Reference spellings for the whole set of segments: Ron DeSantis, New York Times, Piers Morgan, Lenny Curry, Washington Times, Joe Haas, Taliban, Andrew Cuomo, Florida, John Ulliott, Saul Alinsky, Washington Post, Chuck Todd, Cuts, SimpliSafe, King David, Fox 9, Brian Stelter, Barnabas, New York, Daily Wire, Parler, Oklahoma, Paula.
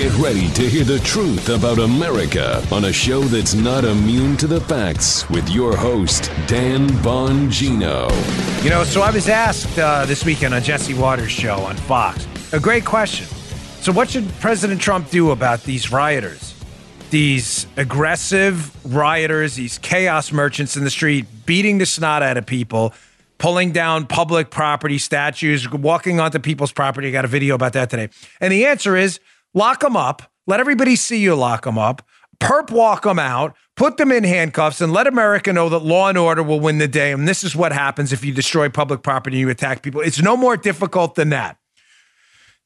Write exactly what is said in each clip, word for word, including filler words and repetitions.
Get ready to hear the truth about America on a show that's not immune to the facts with your host, Dan Bongino. You know, so I was asked uh, this weekend on Jesse Waters' show on Fox, a great question. So what should President Trump do about these rioters, these aggressive rioters, these chaos merchants in the street, beating the snot out of people, pulling down public property, statues, walking onto people's property? I got a video about that today. And the answer is lock them up. Let everybody see you lock them up. Perp walk them out. Put them in handcuffs and let America know that law and order will win the day. And this is what happens if you destroy public property and you attack people. It's no more difficult than that.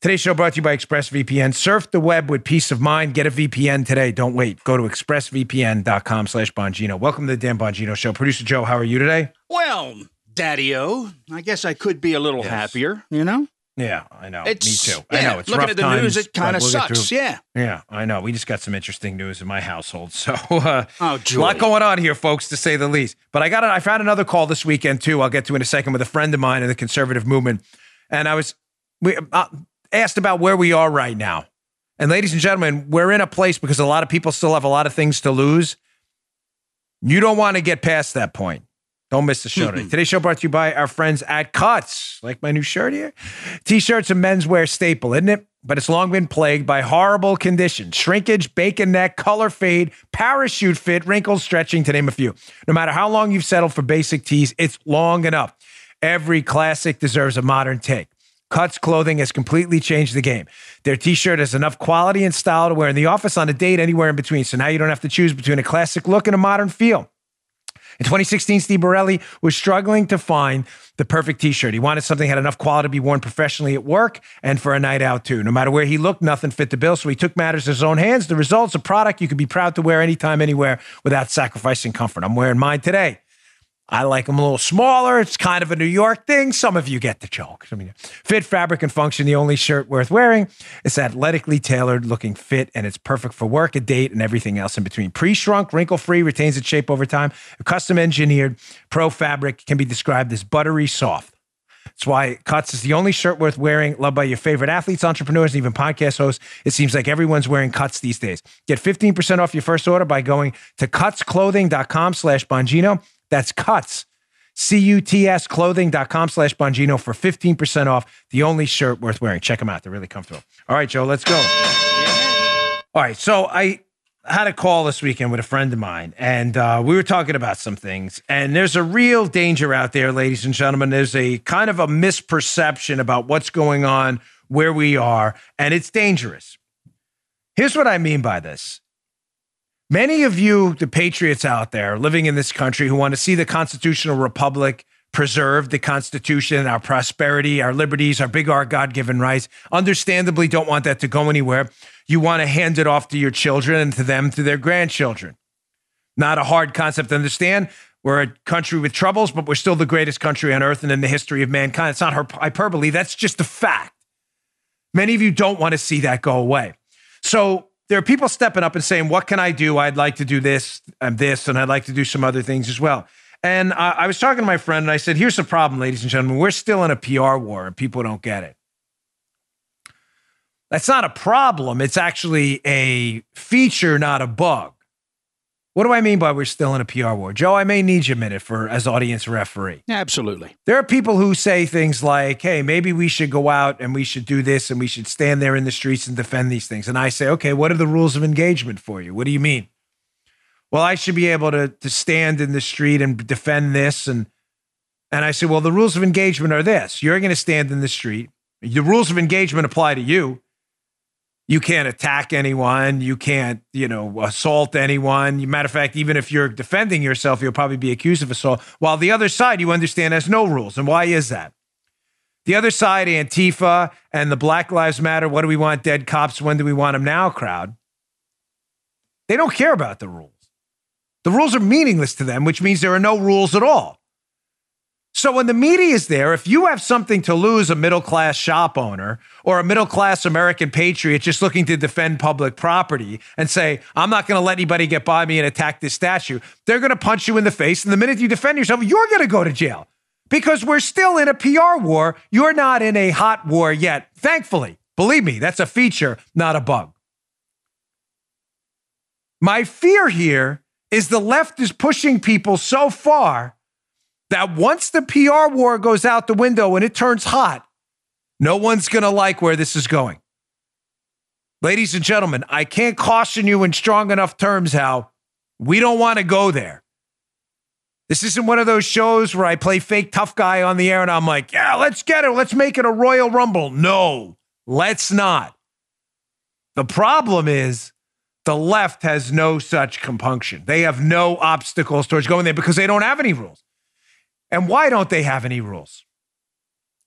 Today's show brought to you by ExpressVPN. Surf the web with peace of mind. Get a V P N today. Don't wait. Go to expressvpn.com slash Bongino. Welcome to the Dan Bongino Show. Producer Joe, how are you today? Well, Daddy-o, I guess I could be a little yes. happier, you know? Yeah, I know. It's, Me too. Yeah, I know. It's looking rough at the times, news, it kind of we'll sucks. Yeah. Yeah, I know. We just got some interesting news in my household. So uh, oh, a lot going on here, folks, to say the least. But I got, a, I found another call this weekend, too. I'll get to in a second with a friend of mine in the conservative movement. And I was... we. Uh, asked about where we are right now. And ladies and gentlemen, we're in a place because a lot of people still have a lot of things to lose. You don't want to get past that point. Don't miss the show today. Today's show brought to you by our friends at Cuts. Like my new shirt here? T-shirts a menswear staple, isn't it? But it's long been plagued by horrible conditions. Shrinkage, bacon neck, color fade, parachute fit, wrinkles, stretching, to name a few. No matter how long you've settled for basic tees, it's long enough. Every classic deserves a modern take. Cuts Clothing has completely changed the game. Their t-shirt has enough quality and style to wear in the office, on a date, anywhere in between. So now you don't have to choose between a classic look and a modern feel. In twenty sixteen, Steve Borelli was struggling to find the perfect t-shirt. He wanted something that had enough quality to be worn professionally at work and for a night out too. No matter where he looked, nothing fit the bill. So he took matters in his own hands. The result's a product you can be proud to wear anytime, anywhere without sacrificing comfort. I'm wearing mine today. I like them a little smaller. It's kind of a New York thing. Some of you get the joke. I mean, fit, fabric, and function. The only shirt worth wearing. It's athletically tailored, looking fit, and it's perfect for work, a date, and everything else in between. Pre-shrunk, wrinkle-free, retains its shape over time. Custom-engineered pro fabric can be described as buttery soft. That's why Cuts is the only shirt worth wearing, loved by your favorite athletes, entrepreneurs, and even podcast hosts. It seems like everyone's wearing Cuts these days. Get fifteen percent off your first order by going to cutsclothing.com slash Bongino. That's Cuts, C U T S, clothing.com slash Bongino for fifteen percent off. The only shirt worth wearing. Check them out. They're really comfortable. All right, Joe, let's go. Yeah. All right, so I had a call this weekend with a friend of mine, and uh, we were talking about some things. And there's a real danger out there, ladies and gentlemen. There's a kind of a misperception about what's going on, where we are, and it's dangerous. Here's what I mean by this. Many of you, the patriots out there living in this country who want to see the constitutional republic preserved, the Constitution, our prosperity, our liberties, our big R God-given rights, understandably don't want that to go anywhere. You want to hand it off to your children and to them, to their grandchildren. Not a hard concept to understand. We're a country with troubles, but we're still the greatest country on earth and in the history of mankind. It's not hyperbole. That's just a fact. Many of you don't want to see that go away. So there are people stepping up and saying, what can I do? I'd like to do this and this, and I'd like to do some other things as well. And uh, I was talking to my friend, and I said, here's the problem, ladies and gentlemen. We're still in a P R war, and people don't get it. That's not a problem. It's actually a feature, not a bug. What do I mean by we're still in a P R war? Joe, I may need you a minute for as audience referee. Absolutely. There are people who say things like, hey, maybe we should go out and we should do this and we should stand there in the streets and defend these things. And I say, okay, what are the rules of engagement for you? What do you mean? Well, I should be able to, to stand in the street and defend this. And, and I say, well, the rules of engagement are this. You're going to stand in the street. The rules of engagement apply to you. You can't attack anyone. You can't, you know, assault anyone. Matter of fact, even if you're defending yourself, you'll probably be accused of assault. While the other side, you understand, has no rules. And why is that? The other side, Antifa and the Black Lives Matter, what do we want, dead cops, when do we want them now crowd, they don't care about the rules. The rules are meaningless to them, which means there are no rules at all. So when the media is there, if you have something to lose, a middle-class shop owner or a middle-class American patriot just looking to defend public property and say, I'm not going to let anybody get by me and attack this statue, they're going to punch you in the face. And the minute you defend yourself, you're going to go to jail because we're still in a P R war. You're not in a hot war yet. Thankfully, believe me, that's a feature, not a bug. My fear here is the left is pushing people so far that once the P R war goes out the window and it turns hot, no one's going to like where this is going. Ladies and gentlemen, I can't caution you in strong enough terms how we don't want to go there. This isn't one of those shows where I play fake tough guy on the air and I'm like, yeah, let's get it. Let's make it a Royal Rumble. No, let's not. The problem is the left has no such compunction. They have no obstacles towards going there because they don't have any rules. And why don't they have any rules?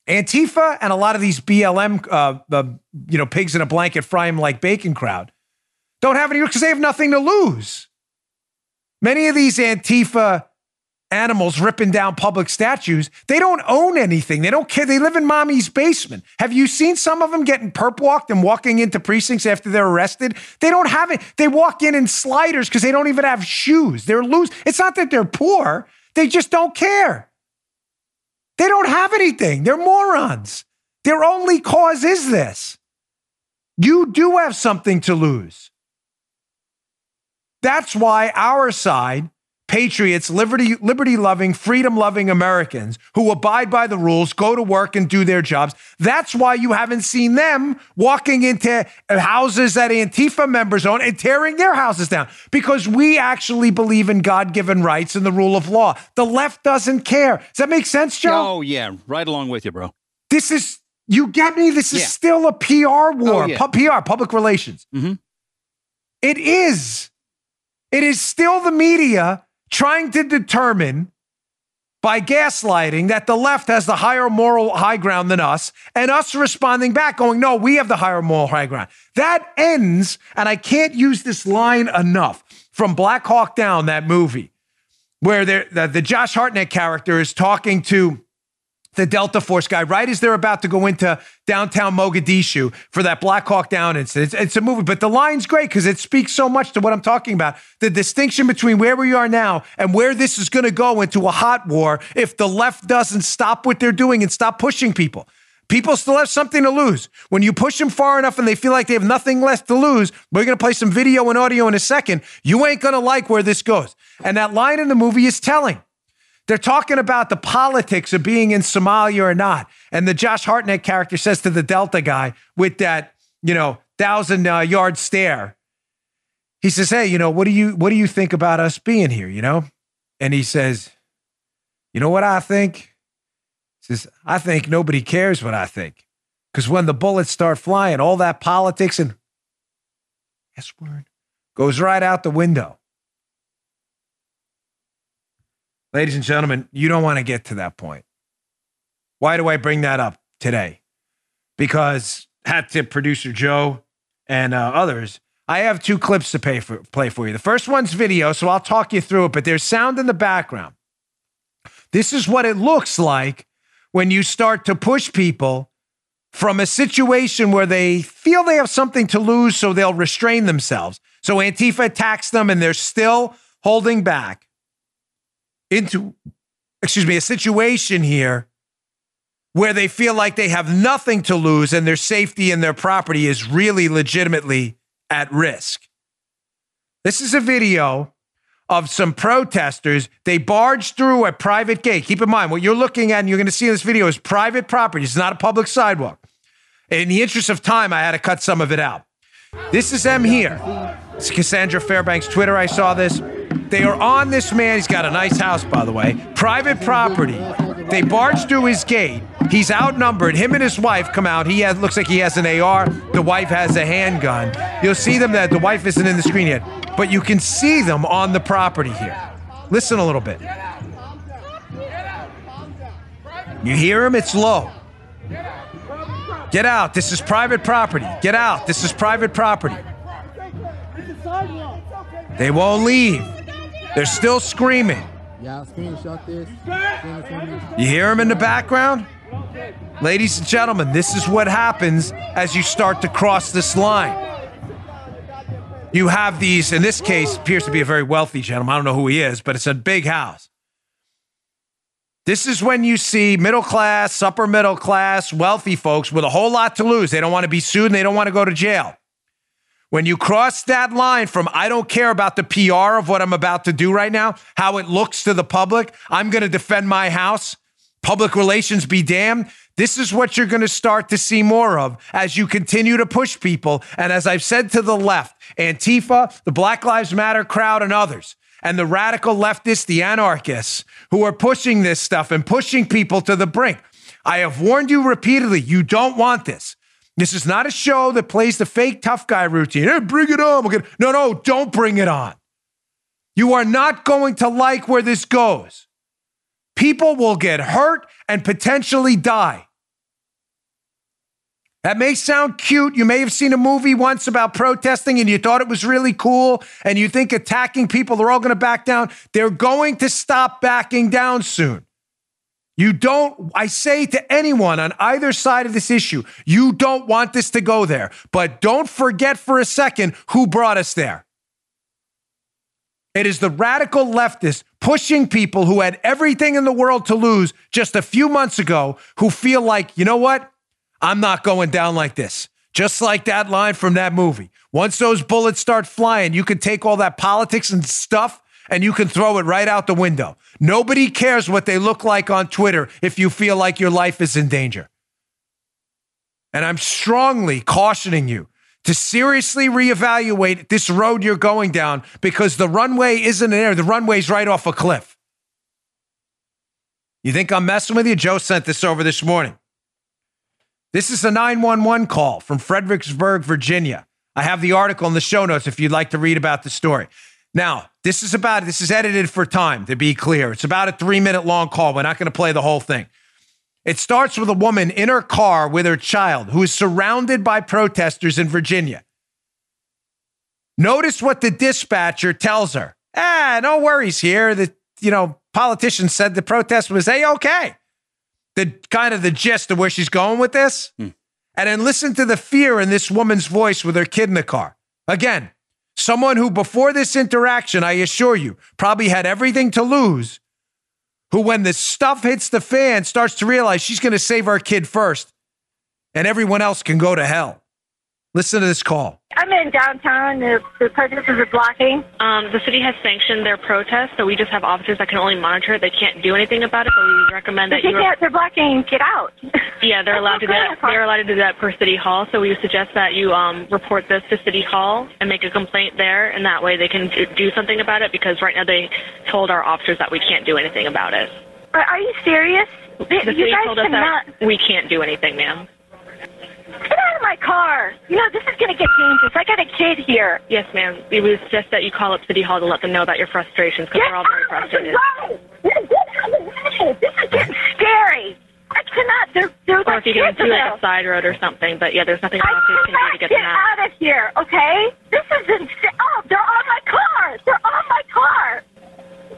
Antifa and a lot of these B L M, uh, uh, you know, pigs in a blanket, fry them like bacon crowd, don't have any rules because they have nothing to lose. Many of these Antifa animals ripping down public statues, they don't own anything. They don't care. They live in mommy's basement. Have you seen some of them getting perp walked and walking into precincts after they're arrested? They don't have it. They walk in in sliders because they don't even have shoes. They're loose. It's not that they're poor. They just don't care. They don't have anything. They're morons. Their only cause is this. You do have something to lose. That's why our side, patriots, liberty, liberty-loving, freedom-loving Americans who abide by the rules, go to work and do their jobs, that's why you haven't seen them walking into houses that Antifa members own and tearing their houses down, because we actually believe in God-given rights and the rule of law. The left doesn't care. Does that make sense, Joe? Oh, yeah. Right along with you, bro. This is, you get me? This is yeah. still a P R war. Oh, yeah. P R, public relations. Mm-hmm. It is. It is still the media trying to determine by gaslighting that the left has the higher moral high ground than us, and us responding back going, no, we have the higher moral high ground. That ends, and I can't use this line enough, from Black Hawk Down, that movie, where the, the Josh Hartnett character is talking to the Delta Force guy right as they're about to go into downtown Mogadishu for that Black Hawk Down incident. It's, it's a movie, but the line's great because it speaks so much to what I'm talking about. The distinction between where we are now and where this is going to go into a hot war if the left doesn't stop what they're doing and stop pushing people. People still have something to lose. When you push them far enough and they feel like they have nothing left to lose, we're going to play some video and audio in a second. You ain't going to like where this goes. And that line in the movie is telling. They're talking about the politics of being in Somalia or not. And the Josh Hartnett character says to the Delta guy with that, you know, thousand uh, yard stare, he says, hey, you know, what do you, what do you think about us being here? You know? And he says, you know what I think? He says, I think nobody cares what I think. Because when the bullets start flying, all that politics and S word goes right out the window. Ladies and gentlemen, you don't want to get to that point. Why do I bring that up today? Because hat tip producer Joe and uh, others, I have two clips to pay for, play for you. The first one's video, so I'll talk you through it, but there's sound in the background. This is what it looks like when you start to push people from a situation where they feel they have something to lose, so they'll restrain themselves. So Antifa attacks them and they're still holding back. Into, excuse me, a situation here where they feel like they have nothing to lose and their safety and their property is really legitimately at risk. This is a video of some protesters. They barged through a private gate. Keep in mind, what you're looking at and you're going to see in this video is private property. It's not a public sidewalk. In the interest of time, I had to cut some of it out. This is them here. It's Cassandra Fairbanks' Twitter. I saw this. They are on this man. He's got a nice house, by the way. Private property. They barge through his gate. He's outnumbered. Him and his wife come out. He has, looks like he has an A R. The wife has a handgun. You'll see them that the wife isn't in the screen yet, but you can see them on the property here. Listen a little bit. You hear him? It's low. Get out. This is private property. Get out. This is private property. They won't leave. They're still screaming. You hear them in the background? Ladies and gentlemen, this is what happens as you start to cross this line. You have these, in this case, appears to be a very wealthy gentleman. I don't know who he is, but it's a big house. This is when you see middle class, upper middle class, wealthy folks with a whole lot to lose. They don't want to be sued and they don't want to go to jail. When you cross that line from I don't care about the P R of what I'm about to do right now, how it looks to the public, I'm going to defend my house, public relations be damned. This is what you're going to start to see more of as you continue to push people. And as I've said to the left, Antifa, the Black Lives Matter crowd and others, and the radical leftists, the anarchists who are pushing this stuff and pushing people to the brink. I have warned you repeatedly, you don't want this. This is not a show that plays the fake tough guy routine. Hey, bring it on. We'll no, no, don't bring it on. You are not going to like where this goes. People will get hurt and potentially die. That may sound cute. You may have seen a movie once about protesting and you thought it was really cool and you think attacking people, they're all going to back down. They're going to stop backing down soon. You don't, I say to anyone on either side of this issue, you don't want this to go there. But don't forget for a second who brought us there. It is the radical leftists pushing people who had everything in the world to lose just a few months ago who feel like, you know what? I'm not going down like this. Just like that line from that movie. Once those bullets start flying, you can take all that politics and stuff and you can throw it right out the window. Nobody cares what they look like on Twitter if you feel like your life is in danger. And I'm strongly cautioning you to seriously reevaluate this road you're going down because the runway isn't there. The runway's right off a cliff. You think I'm messing with you? Joe sent this over this morning. This is a nine one one call from Fredericksburg, Virginia. I have the article in the show notes if you'd like to read about the story. Now, this is about, this is edited for time, to be clear. It's about a three-minute long call. We're not going to play the whole thing. It starts with a woman in her car with her child who is surrounded by protesters in Virginia. Notice what the dispatcher tells her. Ah, no worries here. The, you know, politician said the protest was A-okay. The kind of the gist of where she's going with this. Hmm. And then listen to the fear in this woman's voice with her kid in the car. Again, someone who before this interaction, I assure you, probably had everything to lose, who when the stuff hits the fan starts to realize she's going to save her kid first and everyone else can go to hell. Listen to this call. I'm in downtown. The, the protesters are blocking. Um, the city has sanctioned their protest, so we just have officers that can only monitor it. They can't do anything about it, but we recommend but that you... Re- they're blocking. Get out. Yeah, they're allowed to do that. They're allowed to do that per City Hall, so we suggest that you um, report this to City Hall and make a complaint there, and that way they can do something about it, because right now they told our officers that we can't do anything about it. Are you serious? The you city guys told us cannot... that we can't do anything, ma'am. Get out of my car. You know, this is going to get dangerous. I got a kid here. Yes, ma'am. It was just that you call up City Hall to let them know about your frustrations, because we're all very frustrated. Get out of the way. This is getting scary. I cannot. They're, they're or like if you can do like a side road or something, but yeah, there's nothing else you can do to get them out. Get out of here, okay? This is insane. Oh, they're on my car. They're on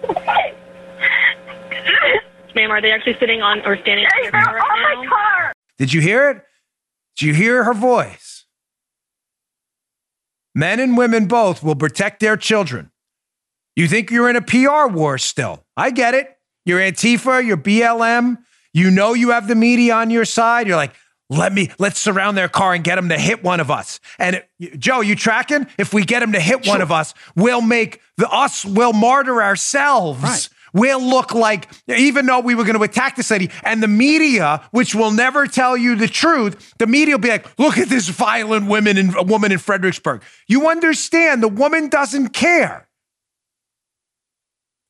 my car. Ma'am, are they actually sitting on or standing on your car right now? They're on my car. Did you hear it? Do you hear her voice? Men and women both will protect their children. You think you're in a P R war still. I get it. You're Antifa, you're B L M. You know you have the media on your side. You're like, let me, let's surround their car and get them to hit one of us. And it, Joe, you tracking? If we get them to hit sure. one of us, we'll make the us, we'll martyr ourselves. Right. We'll look like, even though we were going to attack this lady, and the media, which will never tell you the truth, the media will be like, look at this violent woman in, woman in Fredericksburg. You understand, the woman doesn't care.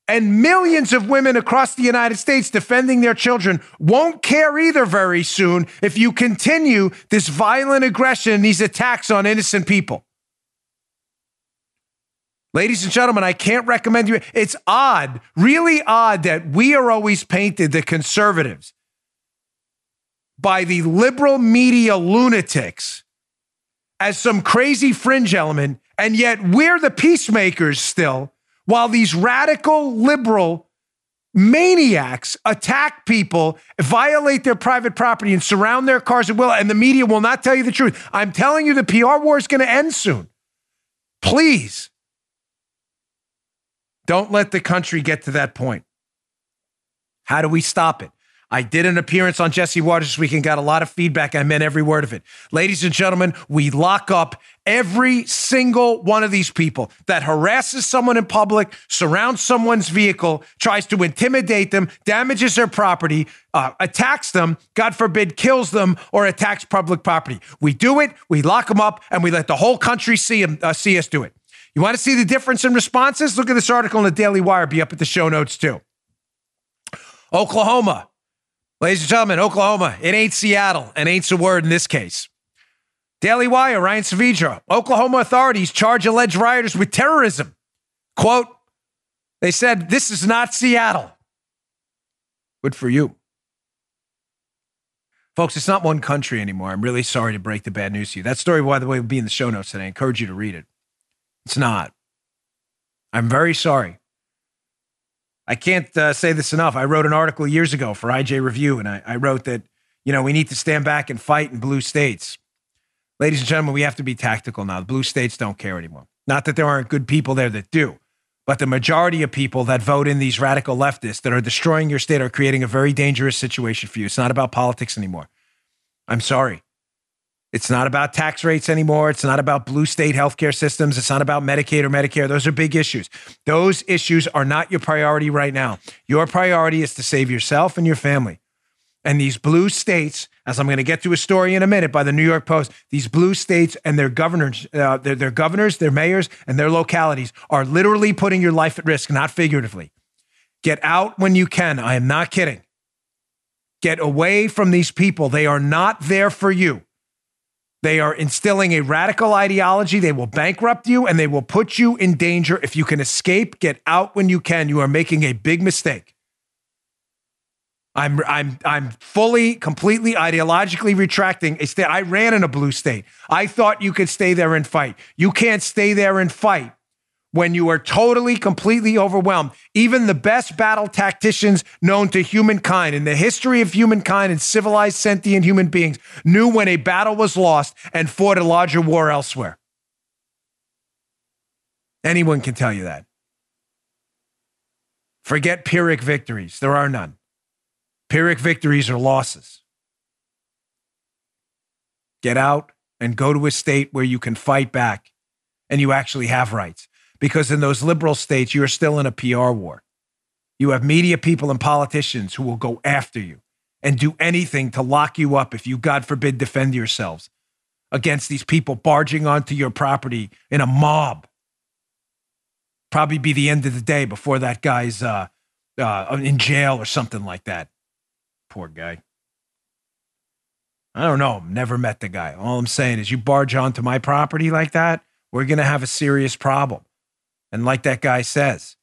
And millions of women across the United States defending their children won't care either very soon if you continue this violent aggression and these attacks on innocent people. Ladies and gentlemen, I can't recommend you. It's odd, really odd that we are always painted, the conservatives, by the liberal media lunatics as some crazy fringe element, and yet we're the peacemakers still, while these radical liberal maniacs attack people, violate their private property, and surround their cars at will, and the media will not tell you the truth. I'm telling you, the P R war is going to end soon. Please. Don't let the country get to that point. How do we stop it? I did an appearance on Jesse Waters this week and got a lot of feedback. I meant every word of it. Ladies and gentlemen, we lock up every single one of these people that harasses someone in public, surrounds someone's vehicle, tries to intimidate them, damages their property, uh, attacks them, God forbid, kills them, or attacks public property. We do it, we lock them up, and we let the whole country see, them, uh, see us do it. You want to see the difference in responses? Look at this article in the Daily Wire. Be up at the show notes too. Oklahoma. Ladies and gentlemen, Oklahoma, it ain't Seattle, and ain't's a word in this case. Daily Wire, Ryan Savidra, Oklahoma authorities charge alleged rioters with terrorism. Quote, they said, this is not Seattle. Good for you. Folks, it's not one country anymore. I'm really sorry to break the bad news to you. That story, by the way, will be in the show notes today. I encourage you to read it. It's not. I'm very sorry. I can't uh, say this enough. I wrote an article years ago for I J Review, and I, I wrote that, you know, we need to stand back and fight in blue states. Ladies and gentlemen, we have to be tactical now. The blue states don't care anymore. Not that there aren't good people there that do, but the majority of people that vote in these radical leftists that are destroying your state are creating a very dangerous situation for you. It's not about politics anymore. I'm sorry. It's not about tax rates anymore. It's not about blue state healthcare systems. It's not about Medicaid or Medicare. Those are big issues. Those issues are not your priority right now. Your priority is to save yourself and your family. And these blue states, as I'm going to get to a story in a minute by the New York Post, these blue states and their governors, uh, their, their governors, their mayors, and their localities are literally putting your life at risk, not figuratively. Get out when you can. I am not kidding. Get away from these people. They are not there for you. They are instilling a radical ideology. They will bankrupt you and they will put you in danger. If you can escape, get out when you can. You are making a big mistake. I'm I'm I'm fully, completely, ideologically retracting a state. I ran in a blue state. I thought you could stay there and fight. You can't stay there and fight when you are totally, completely overwhelmed. Even the best battle tacticians known to humankind in the history of humankind and civilized sentient human beings knew when a battle was lost and fought a larger war elsewhere. Anyone can tell you that. Forget Pyrrhic victories. There are none. Pyrrhic victories are losses. Get out and go to a state where you can fight back and you actually have rights. Because in those liberal states, you're still in a P R war. You have media people and politicians who will go after you and do anything to lock you up if you, God forbid, defend yourselves against these people barging onto your property in a mob. Probably be the end of the day before that guy's uh, uh, in jail or something like that. Poor guy. I don't know. Never met the guy. All I'm saying is you barge onto my property like that, we're going to have a serious problem. And like that guy says,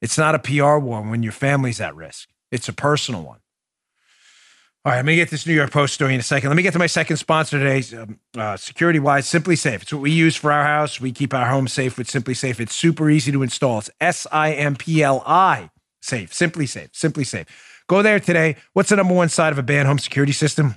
it's not a P R war when your family's at risk. It's a personal one. All right, I'm going to get this New York Post story in a second. Let me get to my second sponsor today, um, uh, security-wise, SimpliSafe. It's what we use for our house. We keep our home safe with SimpliSafe. It's super easy to install. It's S I M P L I, safe, SimpliSafe, SimpliSafe. Go there today. What's the number one side of a bad home security system?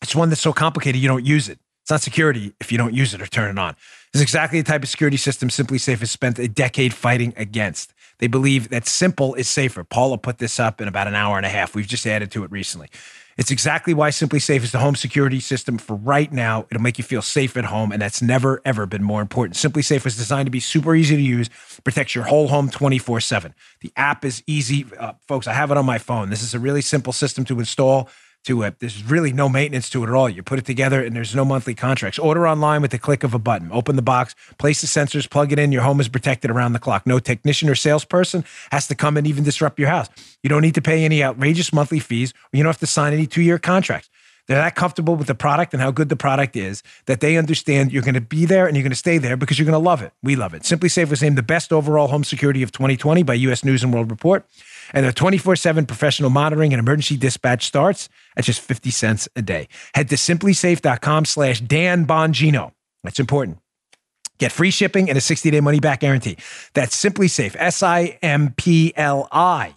It's one that's so complicated you don't use it. It's not security if you don't use it or turn it on. It's exactly the type of security system SimpliSafe has spent a decade fighting against. They believe that simple is safer. Paula put this up in about an hour and a half. We've just added to it recently. It's exactly why SimpliSafe is the home security system for right now. It'll make you feel safe at home, and that's never, ever been more important. SimpliSafe was designed to be super easy to use, protects your whole home twenty-four seven. The app is easy. Uh, folks, I have it on my phone. This is a really simple system to install. To it. There's really no maintenance to it at all. You put it together and there's no monthly contracts. Order online with the click of a button. Open the box, place the sensors, plug it in. Your home is protected around the clock. No technician or salesperson has to come and even disrupt your house. You don't need to pay any outrageous monthly fees. Or you don't have to sign any two-year contracts. They're that comfortable with the product and how good the product is that they understand you're going to be there and you're going to stay there because you're going to love it. We love it. SimpliSafe was named the best overall home security of twenty twenty by U S News and World Report. And their twenty-four seven professional monitoring and emergency dispatch starts at just fifty cents a day. Head to SimpliSafe.com slash Dan Bongino. That's important. Get free shipping and a sixty-day money-back guarantee. That's SimpliSafe, S I M P L I.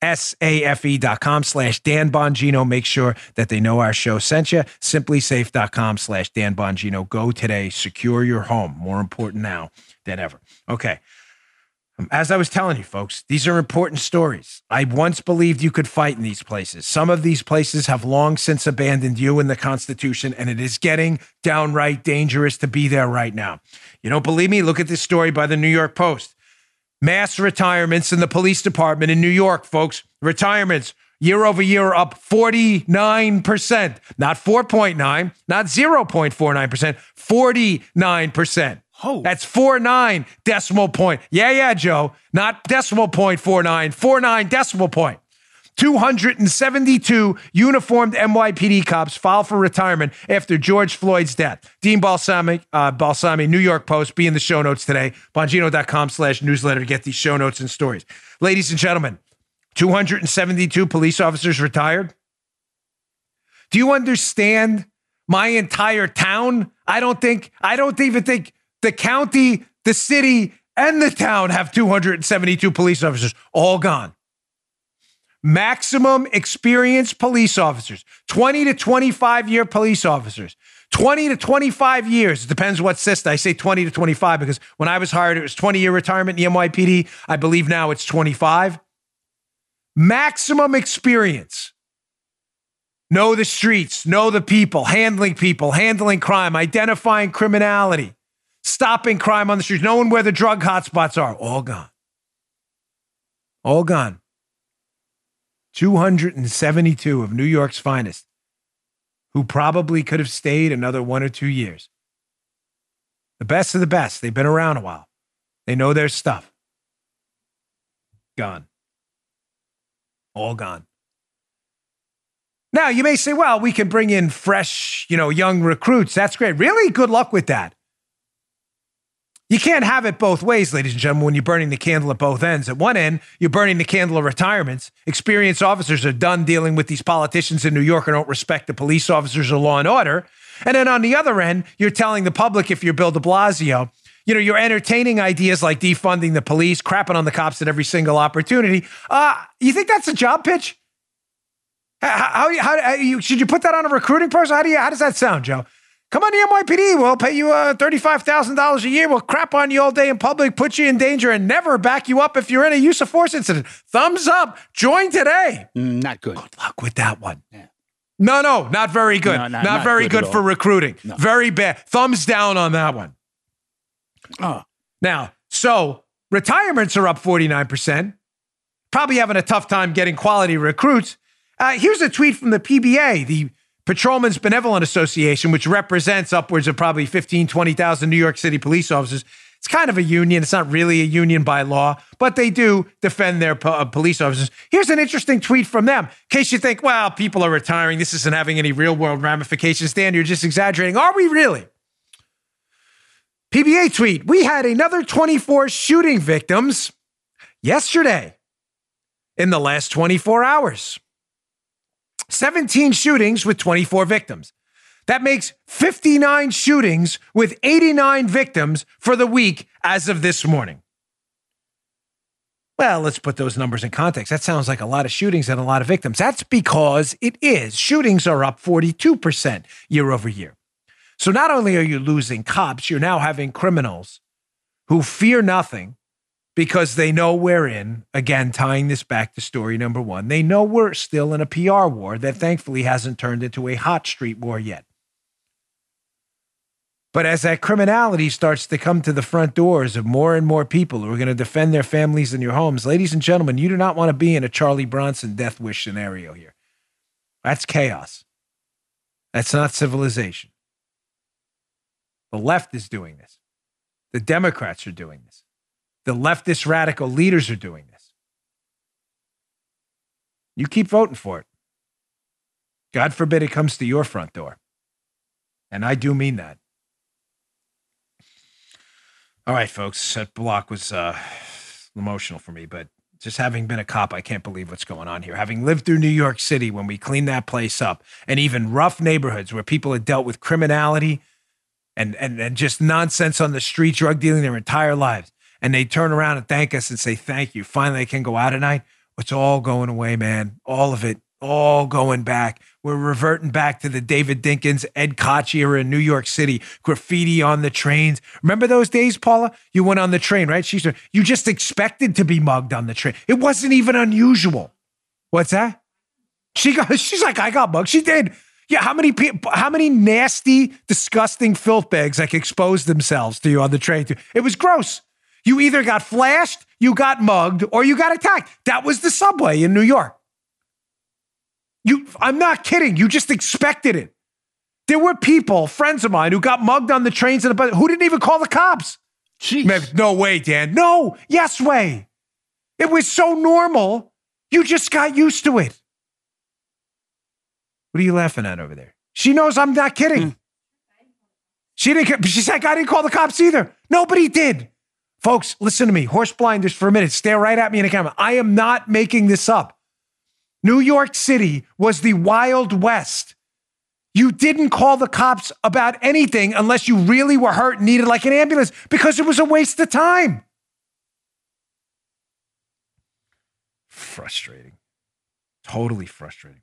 S A F E dot com slash Dan Bongino. Make sure that they know our show sent you. SimpliSafe.com slash Dan Bongino. Go today. Secure your home. More important now than ever. Okay. As I was telling you, folks, these are important stories. I once believed you could fight in these places. Some of these places have long since abandoned you and the Constitution, and it is getting downright dangerous to be there right now. You don't believe me? Look at this story by the New York Post. Mass retirements in the police department in New York, folks. Retirements year over year up forty-nine percent. Not four point nine, not zero point four nine percent, forty-nine percent. Oh. That's forty-nine decimal point. Yeah, yeah, Joe. Not decimal point forty-nine, forty-nine decimal point. two hundred seventy-two uniformed N Y P D cops filed for retirement after George Floyd's death. Dean Balsami, uh, Balsami, New York Post, be in the show notes today. Bongino.com slash newsletter to get these show notes and stories. Ladies and gentlemen, two hundred seventy-two police officers retired. Do you understand my entire town? I don't think, I don't even think the county, the city, and the town have two hundred seventy-two police officers, all gone. Maximum experienced police officers, twenty to twenty-five year police officers, twenty to twenty-five years. It depends what system. I say twenty to twenty-five because when I was hired, it was twenty year retirement in the N Y P D. I believe now it's twenty-five. Maximum experience. Know the streets, know the people, handling people, handling crime, identifying criminality, stopping crime on the streets, knowing where the drug hotspots are. All gone. All gone. two hundred seventy-two of New York's finest who probably could have stayed another one or two years. The best of the best. They've been around a while. They know their stuff. Gone. All gone. Now, you may say, well, we can bring in fresh, you know, young recruits. That's great. Really? Good luck with that. You can't have it both ways, ladies and gentlemen, when you're burning the candle at both ends. At one end, you're burning the candle of retirements. Experienced officers are done dealing with these politicians in New York who don't respect the police officers or law and order. And then on the other end, you're telling the public, if you're Bill de Blasio, you know, you're entertaining ideas like defunding the police, crapping on the cops at every single opportunity. Uh, you think that's a job pitch? How, how, how, how you, should you put that on a recruiting person? How do you, how does that sound, Joe? Come on to N Y P D. We'll pay you uh, thirty-five thousand dollars a year. We'll crap on you all day in public, put you in danger, and never back you up if you're in a use of force incident. Thumbs up. Join today. Mm, not good. Good luck with that one. Yeah. No, no, not very good. No, not, not, not very good, good for recruiting. No. Very bad. Thumbs down on that one. Oh. Now, so retirements are up forty-nine percent. Probably having a tough time getting quality recruits. Uh, here's a tweet from the P B A, the Patrolmen's Benevolent Association, which represents upwards of probably fifteen, twenty thousand New York City police officers. It's kind of a union. It's not really a union by law, but they do defend their po- uh, police officers. Here's an interesting tweet from them. In case you think, well, people are retiring, this isn't having any real world ramifications. Dan, you're just exaggerating. Are we really? P B A tweet, we had another twenty-four shooting victims yesterday in the last twenty-four hours. seventeen shootings with twenty-four victims. That makes fifty-nine shootings with eighty-nine victims for the week as of this morning. Well, let's put those numbers in context. That sounds like a lot of shootings and a lot of victims. That's because it is. Shootings are up forty-two percent year over year. So not only are you losing cops, you're now having criminals who fear nothing because they know we're in, again, tying this back to story number one, they know we're still in a P R war that thankfully hasn't turned into a hot street war yet. But as that criminality starts to come to the front doors of more and more people who are going to defend their families and your homes, ladies and gentlemen, you do not want to be in a Charlie Bronson death wish scenario here. That's chaos. That's not civilization. The left is doing this. The Democrats are doing this. The leftist radical leaders are doing this. You keep voting for it. God forbid it comes to your front door. And I do mean that. All right, folks, that block was uh, emotional for me, but just having been a cop, I can't believe what's going on here. Having lived through New York City when we cleaned that place up, and even rough neighborhoods where people had dealt with criminality and, and, and just nonsense on the street, drug dealing their entire lives. And they turn around and thank us and say, thank you. Finally, I can go out at night. It's all going away, man. All of it, all going back. We're reverting back to the David Dinkins, Ed Koch era in New York City, graffiti on the trains. Remember those days, Paula? You went on the train, right? She said, you just expected to be mugged on the train. It wasn't even unusual. What's that? She got, she's like, I got mugged. She did. Yeah, how many people, how many nasty, disgusting filth bags like exposed themselves to you on the train? It was gross. You either got flashed, you got mugged, or you got attacked. That was the subway in New York. You, I'm not kidding. You just expected it. There were people, friends of mine, who got mugged on the trains and the bus, who didn't even call the cops. Jeez. Maybe, no way, Dan. No, yes way. It was so normal. You just got used to it. What are you laughing at over there? She knows I'm not kidding. Mm. She didn't. She's like, I didn't call the cops either. Nobody did. Folks, listen to me. Horse blinders for a minute. Stare right at me in the camera. I am not making this up. New York City was the Wild West. You didn't call the cops about anything unless you really were hurt and needed like an ambulance because it was a waste of time. Frustrating. Totally frustrating.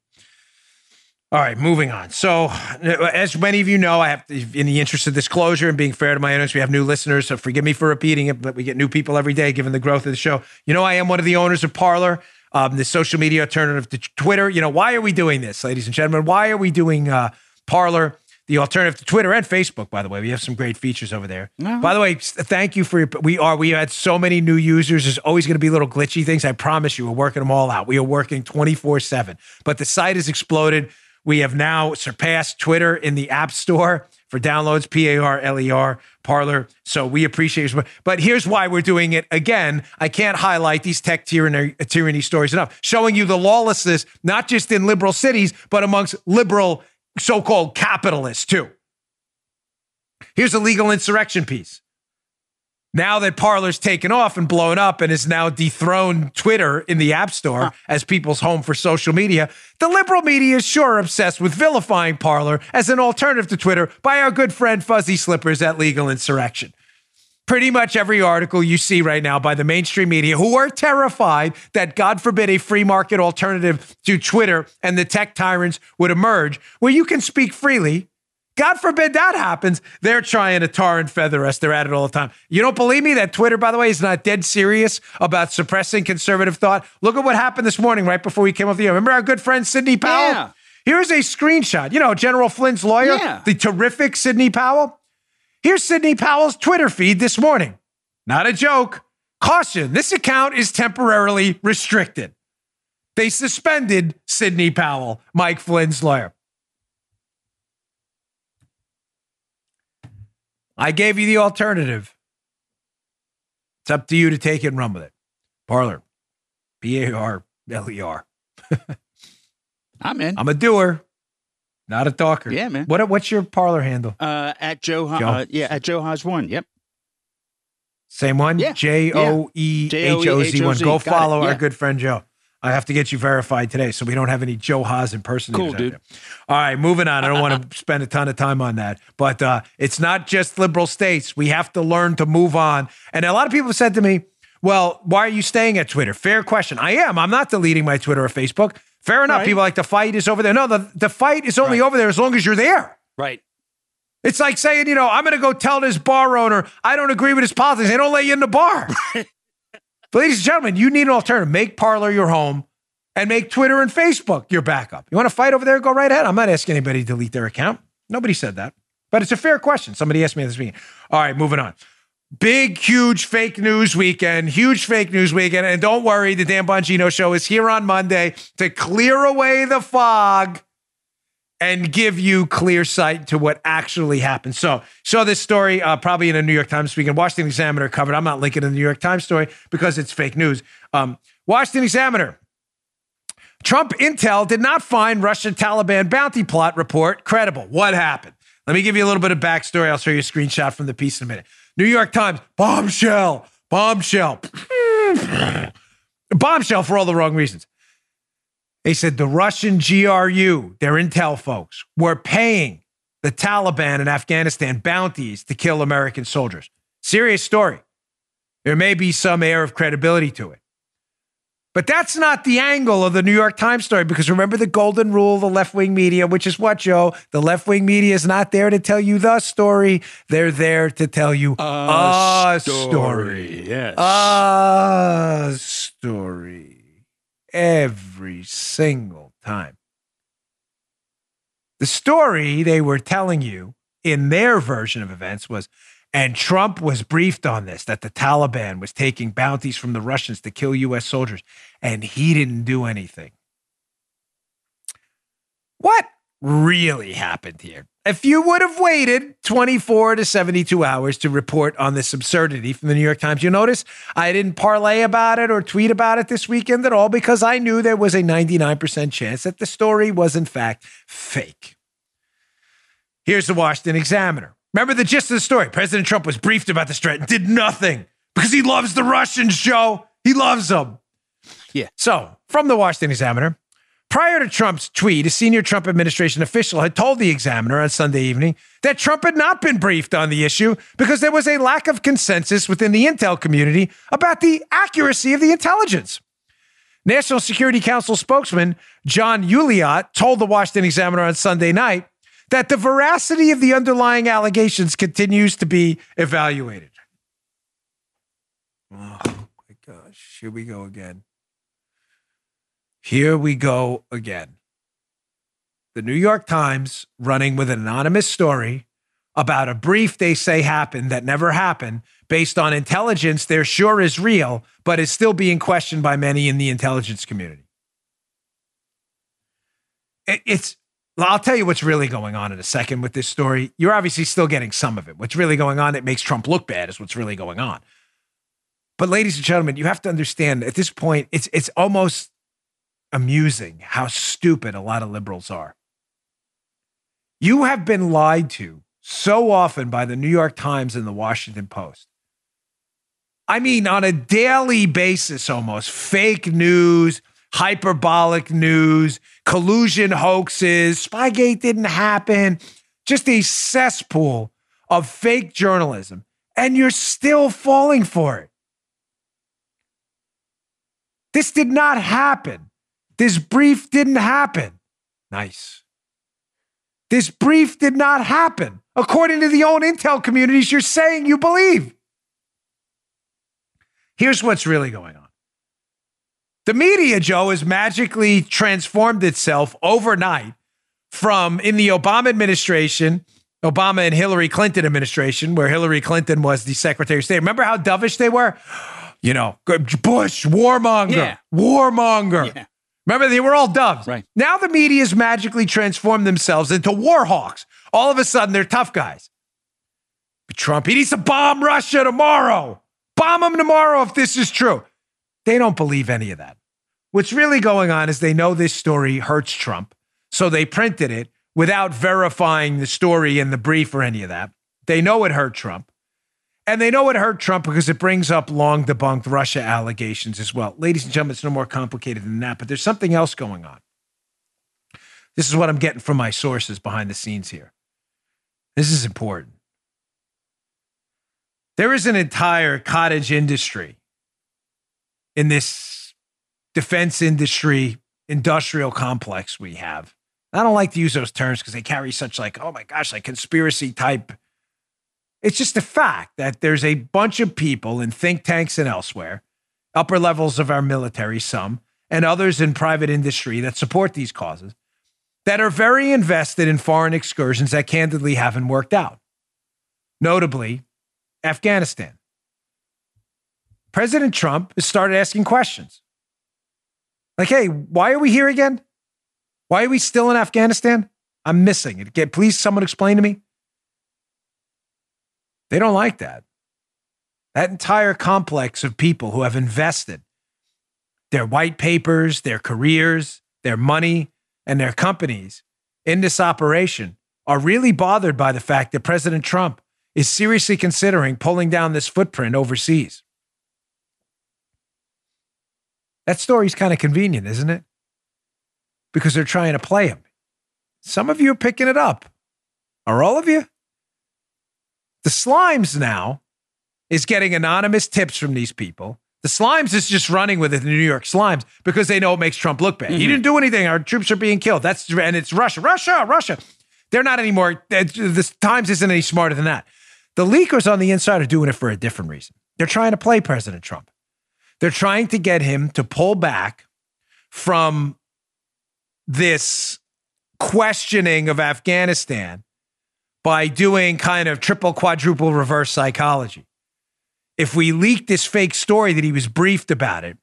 All right, moving on. So as many of you know, I have to, in the interest of disclosure and being fair to my audience, we have new listeners, so forgive me for repeating it, but we get new people every day given the growth of the show. You know, I am one of the owners of Parler, um, the social media alternative to Twitter. You know, why are we doing this, ladies and gentlemen? Why are we doing uh, Parler, the alternative to Twitter and Facebook, by the way? We have some great features over there. No. By the way, thank you for your, we are, we had so many new users. There's always going to be little glitchy things. I promise you, we're working them all out. We are working twenty-four seven, but the site has exploded. We have now surpassed Twitter in the App Store for downloads, P A R L E R, Parler. So we appreciate it. But here's why we're doing it again. I can't highlight these tech tyranny, tyranny stories enough. Showing you the lawlessness, not just in liberal cities, but amongst liberal so-called capitalists too. Here's a legal insurrection piece. Now that Parler's taken off and blown up and is now dethroned Twitter in the App Store huh. as people's home for social media, the liberal media is sure obsessed with vilifying Parler as an alternative to Twitter by our good friend Fuzzy Slippers at Legal Insurrection. Pretty much every article you see right now by the mainstream media, who are terrified that, God forbid, a free market alternative to Twitter and the tech tyrants would emerge, where you can speak freely. God forbid that happens. They're trying to tar and feather us. They're at it all the time. You don't believe me that Twitter, by the way, is not dead serious about suppressing conservative thought? Look at what happened this morning right before we came off the air. Remember our good friend Sidney Powell? Yeah. Here's a screenshot. You know, General Flynn's lawyer, yeah. the terrific Sidney Powell. Here's Sidney Powell's Twitter feed this morning. Not a joke. Caution, this account is temporarily restricted. They suspended Sidney Powell, Mike Flynn's lawyer. I gave you the alternative. It's up to you to take it and run with it. Parler. P A R L E R. I'm in. I'm a doer, not a talker. Yeah, man. What, what's your Parler handle? Uh, at Joe. Joe? Uh, yeah, at Joe Haas one. Yep. Same one? Yeah. J O E H O Z one. Go Got follow yeah. our good friend Joe. I have to get you verified today, so we don't have any Joe Haas impersonators. Cool, dude. There. All right, moving on. I don't want to spend a ton of time on that, but uh, it's not just liberal states. We have to learn to move on. And a lot of people have said to me, well, why are you staying at Twitter? Fair question. I am. I'm not deleting my Twitter or Facebook. Fair enough. Right. People are like, the fight is over there. No, the, the fight is only right. over there as long as you're there. Right. It's like saying, you know, I'm going to go tell this bar owner I don't agree with his politics. They don't let you in the bar. But ladies and gentlemen, you need an alternative. Make Parler your home and make Twitter and Facebook your backup. You want to fight over there? Go right ahead. I'm not asking anybody to delete their account. Nobody said that. But it's a fair question. Somebody asked me this weekend. All right, moving on. Big, huge fake news weekend. Huge fake news weekend. And don't worry, the Dan Bongino Show is here on Monday to clear away the fog and give you clear sight to what actually happened. So, saw this story uh, probably in a New York Times weekend. Washington Examiner covered. I'm not linking to the New York Times story because it's fake news. Um, Washington Examiner. Trump intel did not find Russian Taliban bounty plot report credible. What happened? Let me give you a little bit of backstory. I'll show you a screenshot from the piece in a minute. New York Times. Bombshell. Bombshell. Bombshell for all the wrong reasons. They said the Russian G R U, their intel folks, were paying the Taliban in Afghanistan bounties to kill American soldiers. Serious story. There may be some air of credibility to it. But that's not the angle of the New York Times story, because remember the golden rule of the left-wing media, which is what, Joe? The left-wing media is not there to tell you the story. They're there to tell you a, a story. story. Yes. A story. Every single time. The story they were telling you in their version of events was, and Trump was briefed on this, that the Taliban was taking bounties from the Russians to kill U S soldiers, and he didn't do anything. What really happened here? If you would have waited twenty-four to seventy-two hours to report on this absurdity from the New York Times, you'll notice I didn't parlay about it or tweet about it this weekend at all, because I knew there was a ninety-nine percent chance that the story was, in fact, fake. Here's the Washington Examiner. Remember the gist of the story. President Trump was briefed about this threat and did nothing because he loves the Russians, Joe. He loves them. Yeah. So, from the Washington Examiner, prior to Trump's tweet, a senior Trump administration official had told the Examiner on Sunday evening that Trump had not been briefed on the issue because there was a lack of consensus within the intel community about the accuracy of the intelligence. National Security Council spokesman John Ulliott told the Washington Examiner on Sunday night that the veracity of the underlying allegations continues to be evaluated. Oh, my gosh. Here we go again. Here we go again. The New York Times running with an anonymous story about a brief they say happened that never happened, based on intelligence they're sure is real, but is still being questioned by many in the intelligence community. It, it's... I'll tell you what's really going on in a second with this story. You're obviously still getting some of it. What's really going on that makes Trump look bad is what's really going on. But ladies and gentlemen, you have to understand at this point, it's it's almost amusing how stupid a lot of liberals are. You have been lied to so often by the New York Times and the Washington Post. I mean, on a daily basis almost, fake news, hyperbolic news, collusion hoaxes, Spygate didn't happen, just a cesspool of fake journalism. And you're still falling for it. This did not happen. This brief didn't happen. Nice. This brief did not happen. According to the own intel communities, you're saying you believe. Here's what's really going on. The media, Joe, has magically transformed itself overnight from, in the Obama administration, Obama and Hillary Clinton administration, where Hillary Clinton was the Secretary of State. Remember how dovish they were? You know, Bush, warmonger, yeah. warmonger. Yeah. Remember, they were all doves. Right. Now the media has magically transformed themselves into war hawks. All of a sudden, they're tough guys. But Trump, he needs to bomb Russia tomorrow. Bomb him tomorrow if this is true. They don't believe any of that. What's really going on is they know this story hurts Trump, so they printed it without verifying the story in the brief or any of that. They know it hurt Trump, and they know it hurt Trump because it brings up long-debunked Russia allegations as well. Ladies and gentlemen, it's no more complicated than that, but there's something else going on. This is what I'm getting from my sources behind the scenes here. This is important. There is an entire cottage industry in this defense industry, industrial complex we have. I don't like to use those terms because they carry such like, oh my gosh, like conspiracy type. It's just the fact that there's a bunch of people in think tanks and elsewhere, upper levels of our military, some, and others in private industry that support these causes that are very invested in foreign excursions that candidly haven't worked out. Notably, Afghanistan. President Trump has started asking questions. Like, hey, why are we here again? Why are we still in Afghanistan? I'm missing it. Can, please, someone explain to me. They don't like that. That entire complex of people who have invested their white papers, their careers, their money, and their companies in this operation are really bothered by the fact that President Trump is seriously considering pulling down this footprint overseas. That story's kind of convenient, isn't it? Because they're trying to play him. Some of you are picking it up. Are all of you? The Slimes now is getting anonymous tips from these people The Slimes is just running with it, the New York Slimes, because they know it makes Trump look bad. Mm-hmm. He didn't do anything. Our troops are being killed. That's and it's Russia, Russia, Russia. They're not anymore. The Times isn't any smarter than that. The leakers on the inside are doing it for a different reason. They're trying to play President Trump. They're trying to get him to pull back from this questioning of Afghanistan by doing kind of triple, quadruple reverse psychology. If we leak this fake story that he was briefed about it,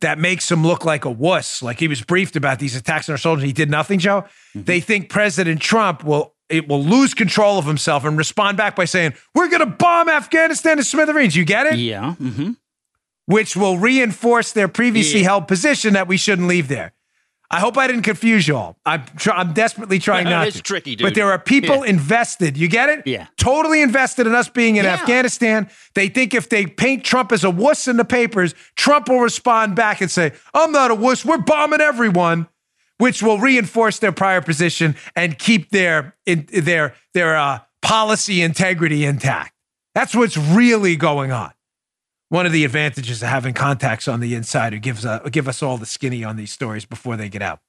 that makes him look like a wuss, like he was briefed about these attacks on our soldiers, he did nothing, Joe. Mm-hmm. They think President Trump will it will lose control of himself and respond back by saying, we're going to bomb Afghanistan to smithereens. You get it? Yeah. Mm-hmm. Which will reinforce their previously yeah. held position that we shouldn't leave there. I hope I didn't confuse you all. I'm tr- I'm desperately trying no, not it's to. It's tricky, dude. But there are people yeah. invested. You get it? Yeah. Totally invested in us being in yeah. Afghanistan. They think if they paint Trump as a wuss in the papers, Trump will respond back and say, I'm not a wuss. We're bombing everyone, which will reinforce their prior position and keep their in, their their uh, policy integrity intact. That's what's really going on. One of the advantages of having contacts on the inside who gives a, give us all the skinny on these stories before they get out.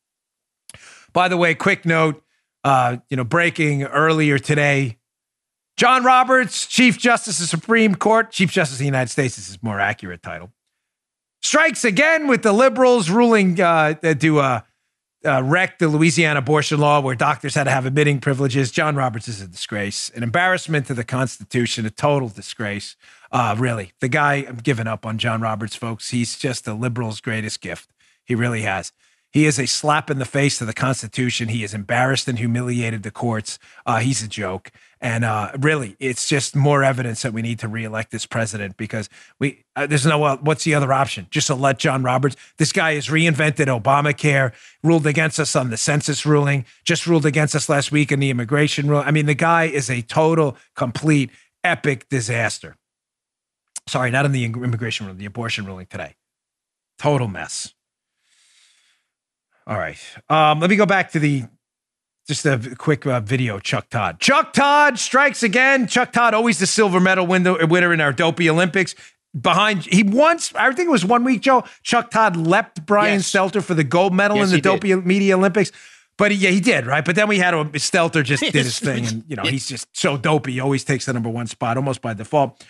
By the way, quick note, uh, you know, breaking earlier today, John Roberts, Chief Justice of the Supreme Court, Chief Justice of the United States is his more accurate title, strikes again with the liberals ruling uh, to uh, uh, wreck the Louisiana abortion law where doctors had to have admitting privileges. John Roberts is a disgrace, an embarrassment to the Constitution, a total disgrace. Uh, really, the guy, I'm giving up on John Roberts, folks. He's just the liberal's greatest gift. He really has. He is a slap in the face to the Constitution. He has embarrassed and humiliated the courts. Uh, he's a joke. And uh, really, it's just more evidence that we need to reelect this president because we uh, there's no, uh, what's the other option? Just to let John Roberts, this guy has reinvented Obamacare, ruled against us on the census ruling, just ruled against us last week in the immigration rule. I mean, the guy is a total, complete, epic disaster. Sorry, not in the immigration ruling, the abortion ruling today. Total mess. All right. Um, let me go back to the, just a quick uh, video, Chuck Todd. Chuck Todd strikes again. Chuck Todd, always the silver medal window, winner in our dopey Olympics. Behind, he once, I think it was one week, Joe, Chuck Todd leapt Brian yes. Stelter for the gold medal yes, in the dopey did. media Olympics. But he, yeah, he did, right? But then we had a, Stelter just did his thing. And, you know, he's just so dopey. He always takes the number one spot, almost by default.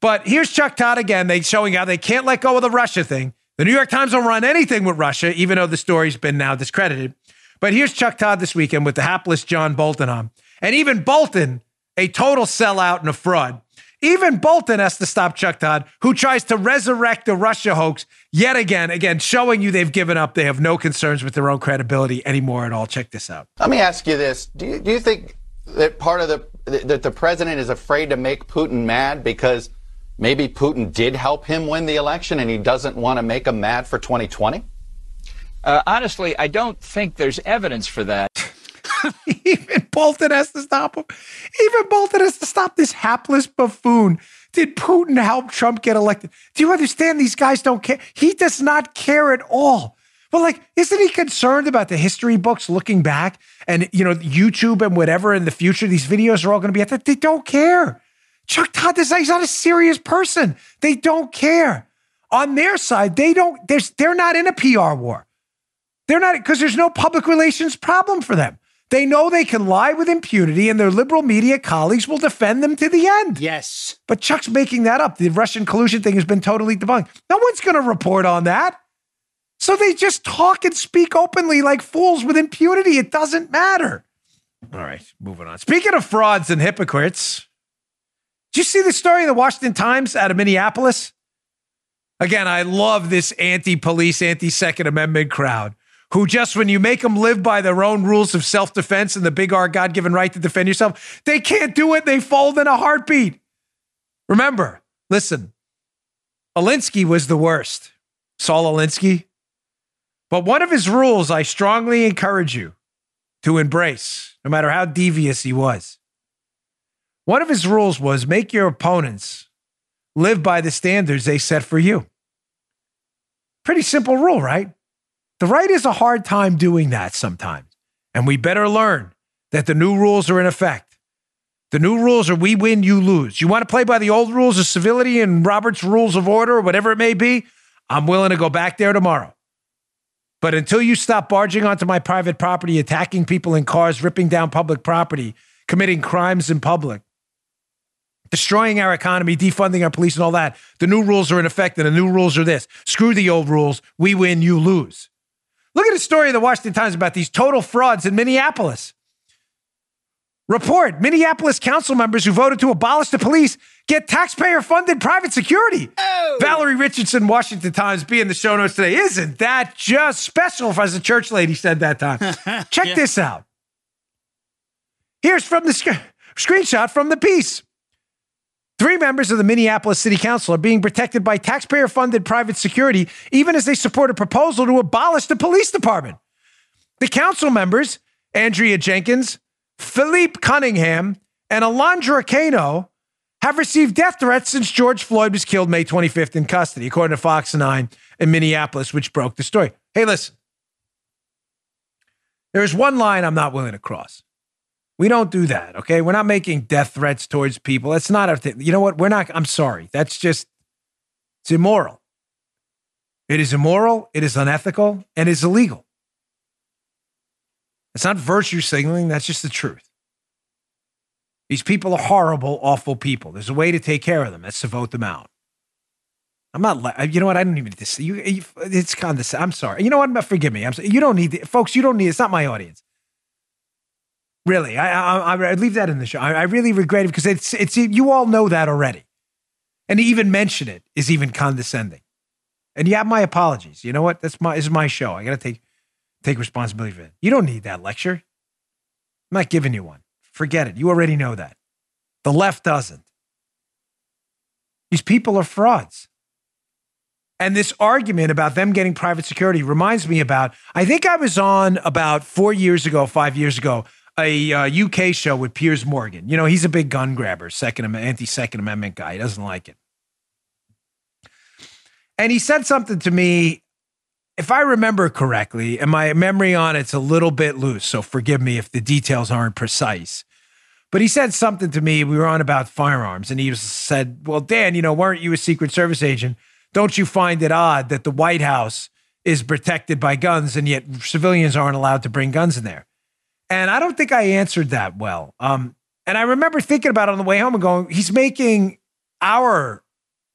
But here's Chuck Todd again. They're showing how they can't let go of the Russia thing. The New York Times don't run anything with Russia, even though the story's been now discredited. But here's Chuck Todd this weekend with the hapless John Bolton on. And even Bolton, a total sellout and a fraud. Even Bolton has to stop Chuck Todd, who tries to resurrect the Russia hoax yet again, again, showing you they've given up. They have no concerns with their own credibility anymore at all. Check this out. Let me ask you this. Do you, do you think that part of the, that the president is afraid to make Putin mad because maybe Putin did help him win the election and he doesn't want to make him mad for twenty twenty? Uh, honestly, I don't think there's evidence for that. Even Bolton has to stop him. Even Bolton has to stop this hapless buffoon. Did Putin help Trump get elected? Do you understand these guys don't care? He does not care at all. But like, isn't he concerned about the history books looking back and, you know, YouTube and whatever in the future? These videos are all going to be at that. They don't care. Chuck Todd, this guy's not a serious person. They don't care. On their side, they don't, there's, they're not in a P R war. They're not, because there's no public relations problem for them. They know they can lie with impunity and their liberal media colleagues will defend them to the end. Yes. But Chuck's making that up. The Russian collusion thing has been totally debunked. No one's going to report on that. So they just talk and speak openly like fools with impunity. It doesn't matter. All right, moving on. Speaking of frauds and hypocrites, did you see the story in the Washington Times out of Minneapolis? Again, I love this anti-police, anti-Second Amendment crowd who just when you make them live by their own rules of self-defense and the big R God-given right to defend yourself, they can't do it. They fold in a heartbeat. Remember, listen, Alinsky was the worst. Saul Alinsky. But one of his rules I strongly encourage you to embrace, no matter how devious he was. One of his rules was make your opponents live by the standards they set for you. Pretty simple rule, right? The right has a hard time doing that sometimes. And we better learn that the new rules are in effect. The new rules are we win, you lose. You want to play by the old rules of civility and Robert's Rules of Order or whatever it may be? I'm willing to go back there tomorrow. But until you stop barging onto my private property, attacking people in cars, ripping down public property, committing crimes in public, destroying our economy, defunding our police and all that, the new rules are in effect and the new rules are this. Screw the old rules. We win, you lose. Look at the story of the Washington Times about these total frauds in Minneapolis. Report, Minneapolis council members who voted to abolish the police get taxpayer-funded private security. Oh. Valerie Richardson, Washington Times, be in the show notes today. Isn't that just special, as a church lady said that time? Check yeah. this out. Here's from the sc- screenshot from the piece. Three members of the Minneapolis City Council are being protected by taxpayer-funded private security, even as they support a proposal to abolish the police department. The council members, Andrea Jenkins, Philippe Cunningham, and Alondra Cano, have received death threats since George Floyd was killed May twenty-fifth in custody, according to Fox nine in Minneapolis, which broke the story. Hey, listen. There is one line I'm not willing to cross. We don't do that, okay? We're not making death threats towards people. That's not a thing. You know what? We're not, I'm sorry. That's just, it's immoral. It is immoral, it is unethical, and it's illegal. It's not virtue signaling, that's just the truth. These people are horrible, awful people. There's a way to take care of them. That's to vote them out. I'm not, you know what? I don't even need to see you. you it's condescending. I'm sorry. You know what? Forgive me. I'm sorry. You don't need, to, folks, you don't need, it's not my audience. Really, I, I I leave that in the show. I, I really regret it because it's it's you all know that already, and to even mention it is even condescending. And you have my apologies. You know what? That's my this is my show. I gotta take take responsibility for it. You don't need that lecture. I'm not giving you one. Forget it. You already know that. The left doesn't. These people are frauds. And this argument about them getting private security reminds me about. I think I was on about four years ago, five years ago. A uh, U K show with Piers Morgan. You know, he's a big gun grabber, second anti-Second Amendment guy. He doesn't like it. And he said something to me, if I remember correctly, and my memory on it's a little bit loose, so forgive me if the details aren't precise. But he said something to me, we were on about firearms, and he said, well, Dan, you know, weren't you a Secret Service agent? Don't you find it odd that the White House is protected by guns, and yet civilians aren't allowed to bring guns in there? And I don't think I answered that well. Um, and I remember thinking about it on the way home and going, he's making our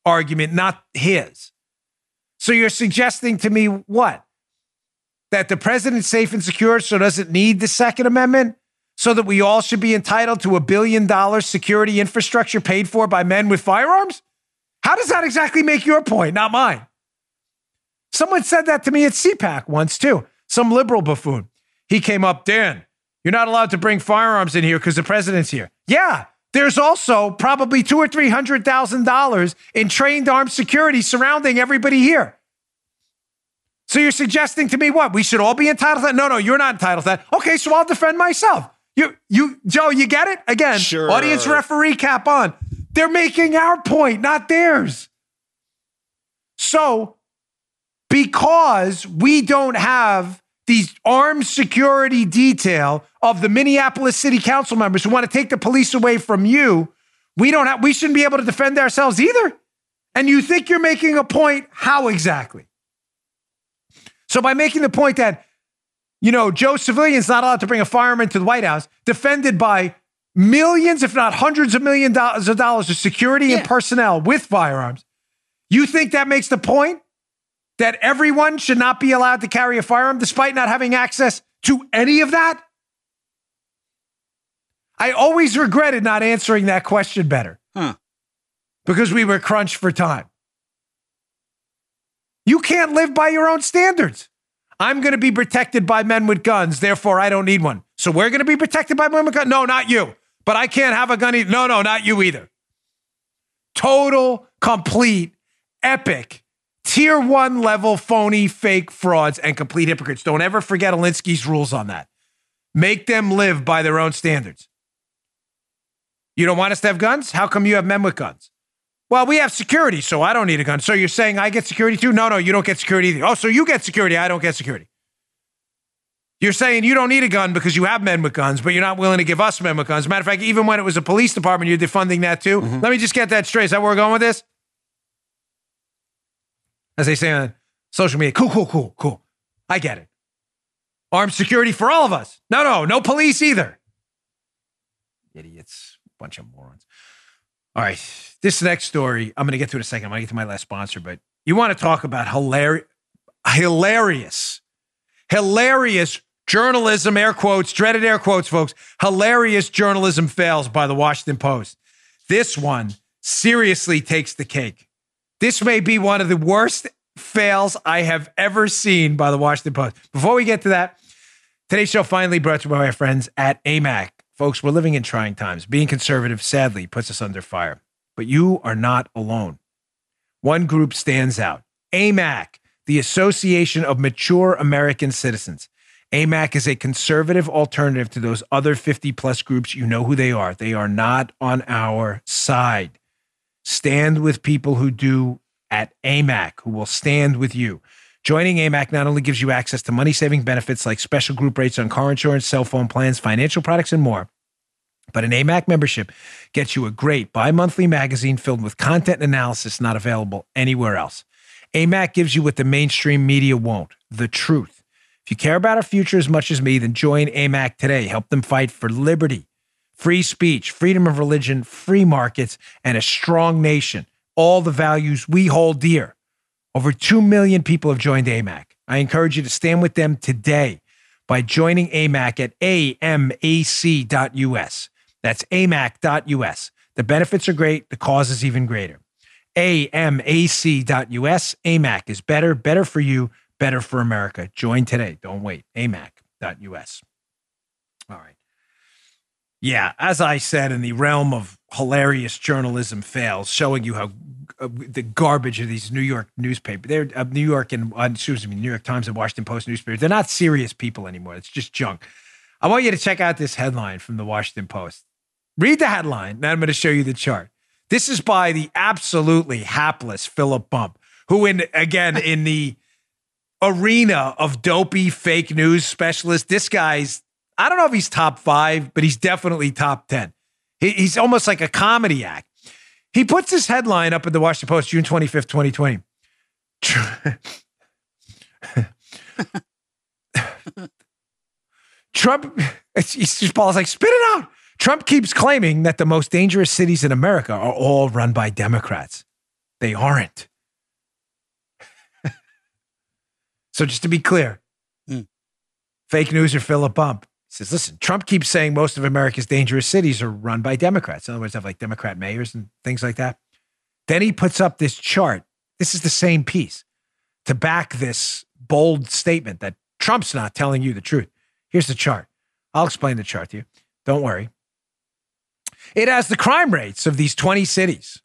argument, not his. So you're suggesting to me what? That the president's safe and secure, so doesn't need the Second Amendment? So that we all should be entitled to a billion dollar security infrastructure paid for by men with firearms? How does that exactly make your point, not mine? Someone said that to me at CPAC once too. Some liberal buffoon. He came up, Dan, you're not allowed to bring firearms in here because the president's here. Yeah, there's also probably two or three hundred thousand dollars in trained armed security surrounding everybody here. So you're suggesting to me what? We should all be entitled to that? No, no, you're not entitled to that. Okay, so I'll defend myself. You, you, Joe, you get it? Again, sure. Audience referee cap on. They're making our point, not theirs. So because we don't have these armed security detail of the Minneapolis City Council members who want to take the police away from you, we don't have, we shouldn't be able to defend ourselves either. And you think you're making a point? How exactly? So by making the point that, you know, Joe Civilian's not allowed to bring a firearm into the White House, defended by millions, if not hundreds of millions of dollars of security yeah. and personnel with firearms, you think that makes the point? That everyone should not be allowed to carry a firearm despite not having access to any of that? I always regretted not answering that question better. Huh. Because we were crunched for time. You can't live by your own standards. I'm going to be protected by men with guns, therefore I don't need one. So we're going to be protected by men with guns? No, not you. But I can't have a gun either. No, no, not you either. Total, complete, epic, tier one level phony, fake frauds and complete hypocrites. Don't ever forget Alinsky's rules on that. Make them live by their own standards. You don't want us to have guns? How come you have men with guns? Well, we have security, so I don't need a gun. So you're saying I get security too? No, no, you don't get security either. Oh, so you get security. I don't get security. You're saying you don't need a gun because you have men with guns, but you're not willing to give us men with guns. Matter of fact, even when it was a police department, you're defunding that too. Mm-hmm. Let me just get that straight. Is that where we're going with this? As they say on social media, cool, cool, cool, cool. I get it. Armed security for all of us. No, no, no police either. Idiots. Bunch of morons. All right. This next story, I'm going to get to in a second. I'm going to get to my last sponsor, but you want to talk about hilarious, hilarious, hilarious journalism, air quotes, dreaded air quotes, folks. Hilarious journalism fails by the Washington Post. This one seriously takes the cake. This may be one of the worst fails I have ever seen by the Washington Post. Before we get to that, today's show finally brought to you by my friends at A M A C. Folks, we're living in trying times. Being conservative, sadly, puts us under fire. But you are not alone. One group stands out. A M A C, the Association of Mature American Citizens. A M A C is a conservative alternative to those other fifty-plus groups. You know who they are. They are not on our side. Stand with people who do at A M A C, who will stand with you. Joining A M A C not only gives you access to money-saving benefits like special group rates on car insurance, cell phone plans, financial products, and more, but an A M A C membership gets you a great bi-monthly magazine filled with content and analysis not available anywhere else. A M A C gives you what the mainstream media won't, the truth. If you care about our future as much as me, then join A M A C today. Help them fight for liberty, free speech, freedom of religion, free markets, and a strong nation, all the values we hold dear. Over two million people have joined A M A C. I encourage you to stand with them today by joining A M A C at A M A C dot U S. That's A M A C dot U S. The benefits are great. The cause is even greater. A M A C dot U S. A M A C is better, better for you, better for America. Join today. Don't wait. A M A C dot U S. All right. Yeah, as I said, in the realm of hilarious journalism fails, showing you how uh, the garbage of these New York newspapers, they're uh, New York and uh, excuse me, New York Times and Washington Post newspapers, they're not serious people anymore. It's just junk. I want you to check out this headline from the Washington Post. Read the headline, and I'm going to show you the chart. This is by the absolutely hapless Philip Bump, who, in again in the arena of dopey fake news specialists, this guy's. I don't know if he's top five, but he's definitely top ten. He, he's almost like a comedy act. He puts this headline up in the Washington Post, June twenty-fifth, twenty twenty. Trump, it's, it's just, Paul's like, spit it out. Trump keeps claiming that the most dangerous cities in America are all run by Democrats. They aren't. So just to be clear, mm. fake news or Philip Bump. He says, listen, Trump keeps saying most of America's dangerous cities are run by Democrats. In other words, have like Democrat mayors and things like that. Then he puts up this chart. This is the same piece to back this bold statement that Trump's not telling you the truth. Here's the chart. I'll explain the chart to you. Don't worry. It has the crime rates of these twenty cities.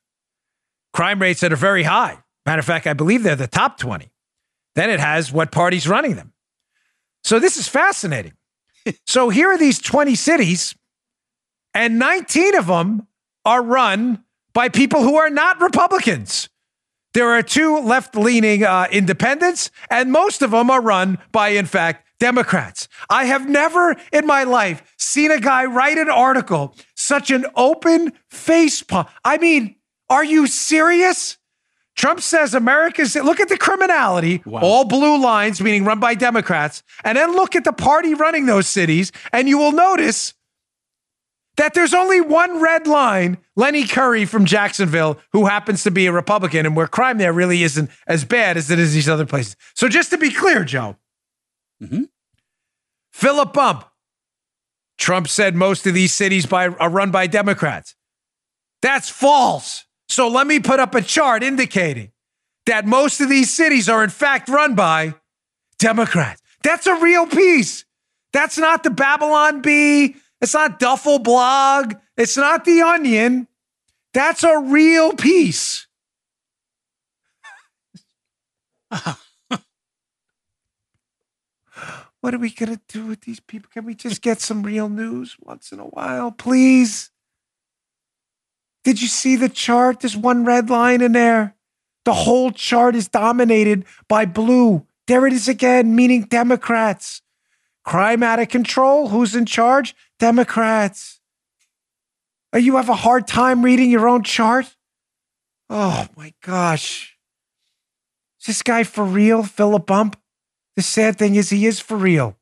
Crime rates that are very high. Matter of fact, I believe they're the top twenty. Then it has what party's running them. So this is fascinating. So here are these twenty cities, and nineteen of them are run by people who are not Republicans. There are two left-leaning uh, independents, and most of them are run by, in fact, Democrats. I have never in my life seen a guy write an article, such an open face pump. I mean, are you serious? Trump says America's, look at the criminality, wow. All blue lines, meaning run by Democrats, and then look at the party running those cities, and you will notice that there's only one red line, Lenny Curry from Jacksonville, who happens to be a Republican, and where crime there really isn't as bad as it is these other places. So just to be clear, Joe, mm-hmm. Philip Bump, Trump said most of these cities by, are run by Democrats. That's false. So let me put up a chart indicating that most of these cities are in fact run by Democrats. That's a real piece. That's not the Babylon Bee. It's not Duffel Blog. It's not The Onion. That's a real piece. What are we going to do with these people? Can we just get some real news once in a while, please? Did you see the chart? There's one red line in there. The whole chart is dominated by blue. There it is again, meaning Democrats. Crime out of control. Who's in charge? Democrats. You have a hard time reading your own chart? Oh, my gosh. Is this guy for real, Philip Bump? The sad thing is he is for real.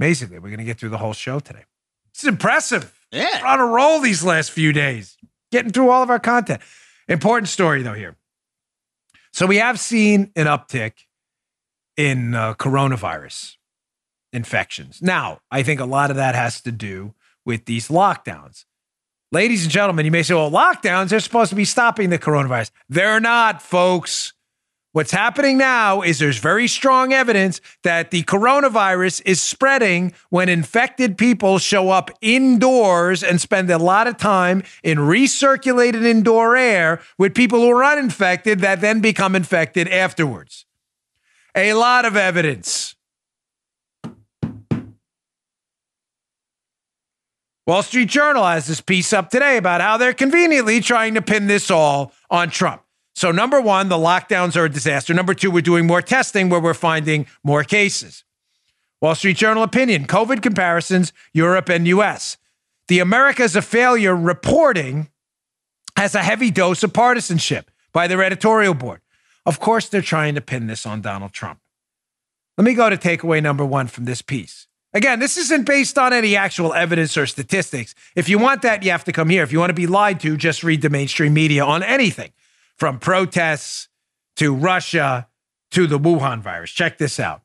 Amazingly, we're going to get through the whole show today. It's impressive. Yeah. We're on a roll these last few days. Getting through all of our content. Important story, though, here. So we have seen an uptick in uh, coronavirus infections. Now, I think a lot of that has to do with these lockdowns. Ladies and gentlemen, you may say, well, lockdowns, they're supposed to be stopping the coronavirus. They're not, folks. What's happening now is there's very strong evidence that the coronavirus is spreading when infected people show up indoors and spend a lot of time in recirculated indoor air with people who are uninfected that then become infected afterwards. A lot of evidence. Wall Street Journal has this piece up today about how they're conveniently trying to pin this all on Trump. So number one, the lockdowns are a disaster. Number two, we're doing more testing where we're finding more cases. Wall Street Journal opinion, COVID comparisons, Europe and U S. The America's a failure reporting has a heavy dose of partisanship by their editorial board. Of course, they're trying to pin this on Donald Trump. Let me go to takeaway number one from this piece. Again, this isn't based on any actual evidence or statistics. If you want that, you have to come here. If you want to be lied to, just read the mainstream media on anything. From protests to Russia to the Wuhan virus. Check this out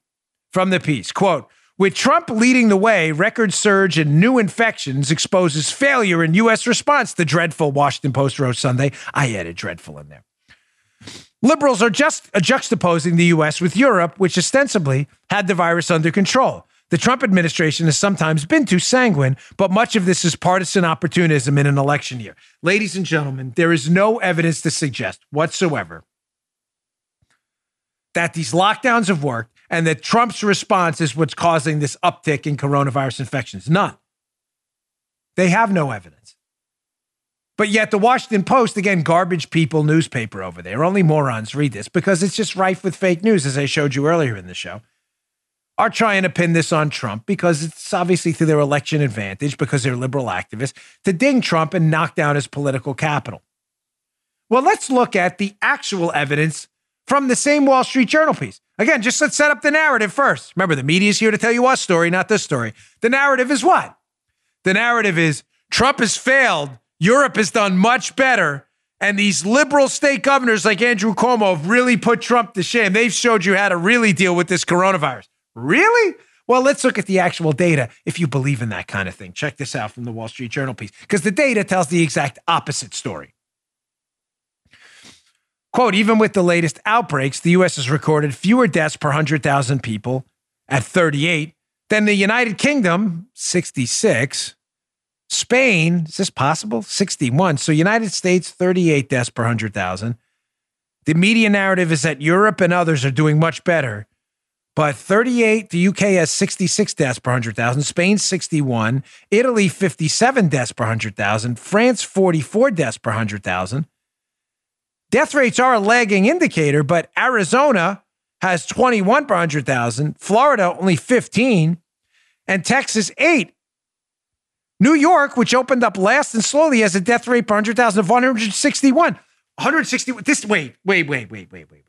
from the piece. Quote, with Trump leading the way, record surge in new infections exposes failure in U S response. The dreadful Washington Post wrote Sunday. I added dreadful in there. Liberals are just juxtaposing the U S with Europe, which ostensibly had the virus under control. The Trump administration has sometimes been too sanguine, but much of this is partisan opportunism in an election year. Ladies and gentlemen, there is no evidence to suggest whatsoever that these lockdowns have worked and that Trump's response is what's causing this uptick in coronavirus infections. None. They have no evidence. But yet the Washington Post, again, garbage people newspaper over there. Only morons read this because it's just rife with fake news, as I showed you earlier in the show. Are trying to pin this on Trump because it's obviously to their election advantage because they're liberal activists to ding Trump and knock down his political capital. Well, let's look at the actual evidence from the same Wall Street Journal piece. Again, just let's set up the narrative first. Remember, the media is here to tell you our story, not this story. The narrative is what? The narrative is Trump has failed. Europe has done much better. And these liberal state governors like Andrew Cuomo have really put Trump to shame. They've showed you how to really deal with this coronavirus. Really? Well, let's look at the actual data if you believe in that kind of thing. Check this out from the Wall Street Journal piece, because the data tells the exact opposite story. Quote, even with the latest outbreaks, the U S has recorded fewer deaths per one hundred thousand people at thirty-eight than the United Kingdom, sixty-six. Spain, is this possible? sixty-one. So United States, thirty-eight deaths per one hundred thousand. The media narrative is that Europe and others are doing much better. But thirty-eight, the U K has sixty-six deaths per one hundred thousand, Spain sixty-one, Italy fifty-seven deaths per one hundred thousand, France forty-four deaths per one hundred thousand. Death rates are a lagging indicator, but Arizona has twenty-one per one hundred thousand, Florida only fifteen, and Texas eight. New York, which opened up last and slowly, has a death rate per one hundred thousand of one hundred sixty-one. one hundred sixty-one, this, wait, wait, wait, wait, wait, wait.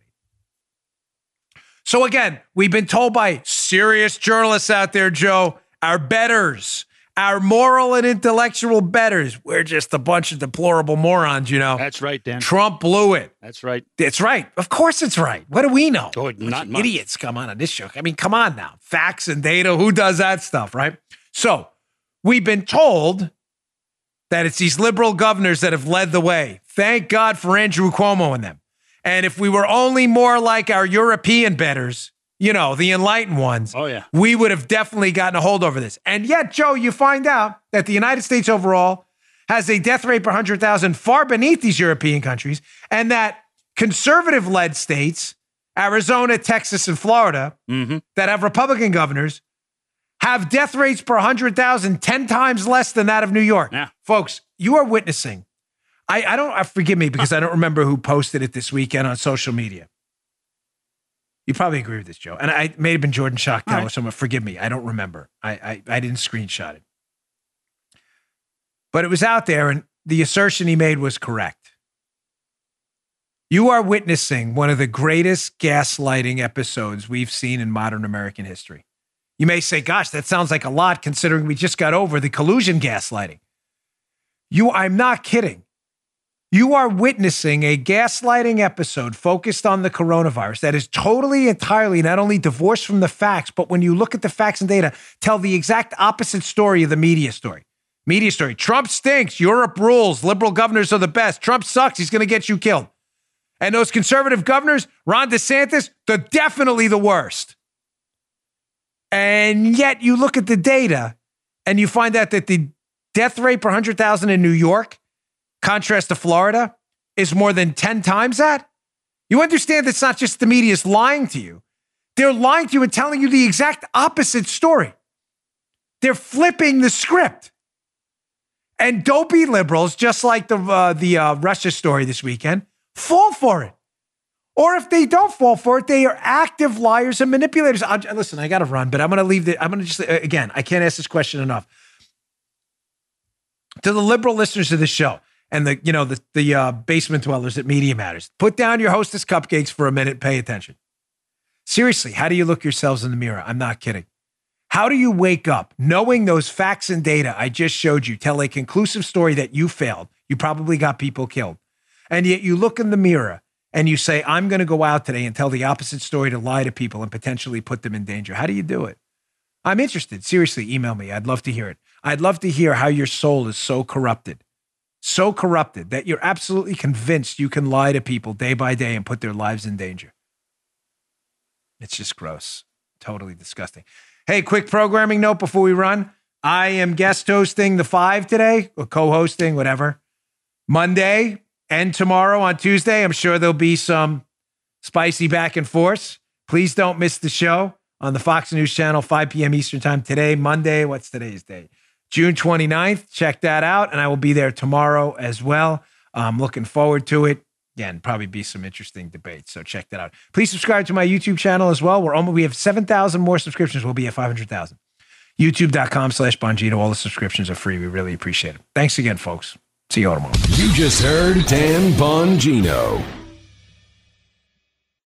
So again, we've been told by serious journalists out there, Joe, our betters, our moral and intellectual betters. We're just a bunch of deplorable morons, you know. That's right, Dan. Trump blew it. That's right. It's right. Of course it's right. What do we know? Oh, not much. Idiots come on on this show. I mean, come on now. Facts and data. Who does that stuff, right? So we've been told that it's these liberal governors that have led the way. Thank God for Andrew Cuomo and them. And if we were only more like our European betters, you know, the enlightened ones, oh, yeah. we would have definitely gotten a hold over this. And yet, Joe, you find out that the United States overall has a death rate per one hundred thousand far beneath these European countries, and that conservative-led states, Arizona, Texas, and Florida, mm-hmm. that have Republican governors, have death rates per one hundred thousand ten times less than that of New York. Yeah. Folks, you are witnessing I, I don't, I, forgive me because I don't remember who posted it this weekend on social media. You probably agree with this, Joe. And I it may have been Jordan Schockdown right. or someone. Forgive me. I don't remember. I, I I didn't screenshot it. But it was out there, and the assertion he made was correct. You are witnessing one of the greatest gaslighting episodes we've seen in modern American history. You may say, gosh, that sounds like a lot considering we just got over the collusion gaslighting. You, I'm not kidding. You are witnessing a gaslighting episode focused on the coronavirus that is totally, entirely, not only divorced from the facts, but when you look at the facts and data, tell the exact opposite story of the media story. Media story. Trump stinks. Europe rules. Liberal governors are the best. Trump sucks. He's going to get you killed. And those conservative governors, Ron DeSantis, they're definitely the worst. And yet you look at the data and you find out that the death rate per one hundred thousand in New York, contrast to Florida, is more than ten times that. You understand it's not just the media's lying to you. They're lying to you and telling you the exact opposite story. They're flipping the script. And dopey liberals, just like the, uh, the uh, Russia story this weekend, fall for it. Or if they don't fall for it, they are active liars and manipulators. I'll, listen, I got to run, but I'm going to leave the, I'm going to just, again, I can't ask this question enough. To the liberal listeners of the show, and the, you know, the, the uh, basement dwellers at Media Matters, put down your Hostess cupcakes for a minute, pay attention. Seriously, how do you look yourselves in the mirror? I'm not kidding. How do you wake up knowing those facts and data I just showed you, tell a conclusive story that you failed, you probably got people killed, and yet you look in the mirror and you say, I'm going to go out today and tell the opposite story to lie to people and potentially put them in danger? How do you do it? I'm interested. Seriously, email me. I'd love to hear it. I'd love to hear how your soul is so corrupted. So corrupted that you're absolutely convinced you can lie to people day by day and put their lives in danger. It's just gross. Totally disgusting. Hey, quick programming note before we run. I am guest hosting the five today, or co-hosting, whatever. Monday and tomorrow on Tuesday. I'm sure there'll be some spicy back and forth. Please don't miss the show on the Fox News Channel, five p.m. Eastern time today, Monday. What's today's date? June twenty-ninth, check that out. And I will be there tomorrow as well. I'm um, looking forward to it. Again, probably be some interesting debates. So check that out. Please subscribe to my YouTube channel as well. We're almost, we have seven thousand more subscriptions. We'll be at five hundred thousand. YouTube.com slash Bongino. All the subscriptions are free. We really appreciate it. Thanks again, folks. See you all tomorrow. You just heard Dan Bongino.